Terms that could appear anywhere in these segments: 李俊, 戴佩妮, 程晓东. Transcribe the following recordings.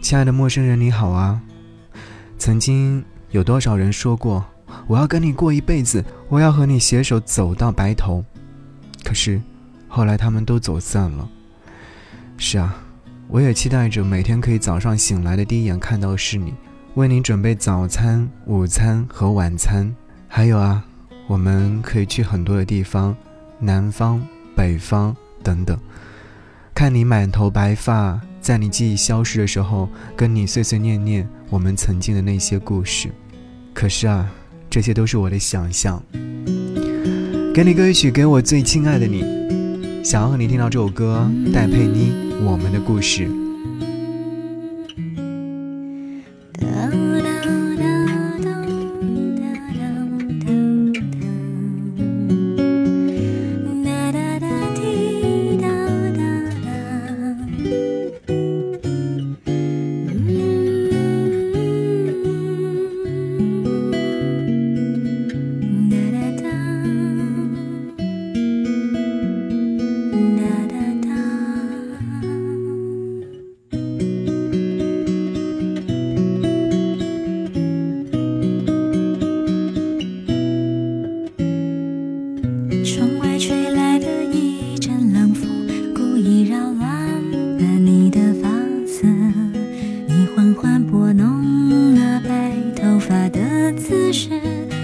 亲爱的陌生人你好啊，曾经有多少人说过，我要跟你过一辈子，我要和你携手走到白头，可是后来他们都走散了。是啊，我也期待着每天可以早上醒来的第一眼看到是你，为你准备早餐、午餐和晚餐。还有啊，我们可以去很多的地方，南方、北方等等，看你满头白发，在你记忆消失的时候，跟你碎碎念念我们曾经的那些故事。可是啊，这些都是我的想象。给你歌一曲，给我最亲爱的你，想要和你听到这首歌，戴佩妮，我们的故事。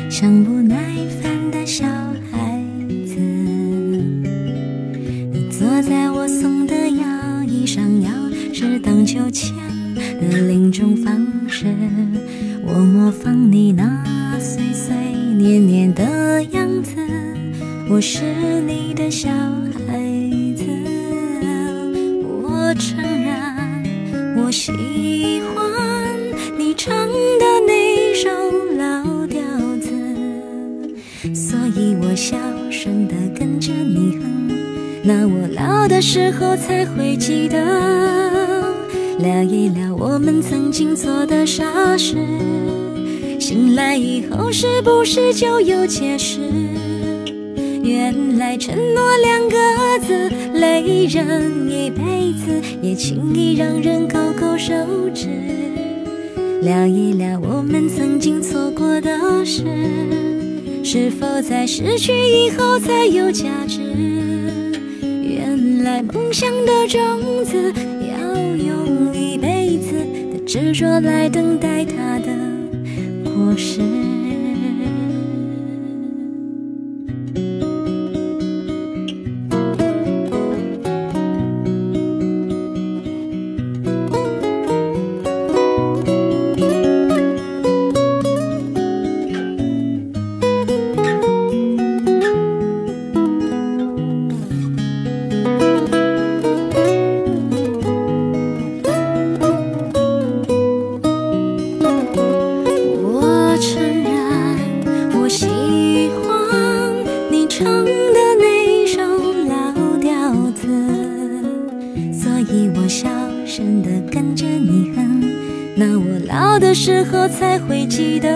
像不耐烦的小孩子，你坐在我送的摇椅上，摇是荡秋千的另一种方式，我模仿你那碎碎念念的样子，我是你的小孩子。我承认我喜欢你唱的那首老调，所以我小声地跟着你哼，那我老的时候才会记得，聊一聊我们曾经做的傻事，醒来以后是不是就有解释？原来承诺两个字累人一辈子，也轻易让人抠抠手指，聊一聊我们曾经错过的事，是否在失去以后才有价值？原来梦想的种子要用一辈子的执着来等待它的果实。那我老的时候才会记得，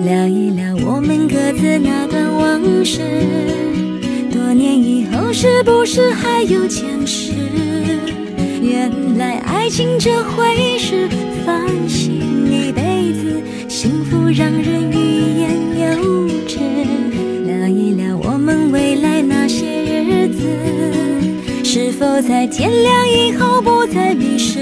聊一聊我们各自那段往事，多年以后是不是还有坚持？原来爱情这回事，反省一辈子，幸福让人欲言又止，聊一聊我们未来那些日子，是否在天亮以后不再迷失？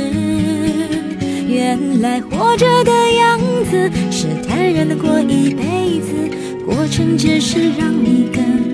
原来活着的样子是坦然的过一辈子，过程只是让你更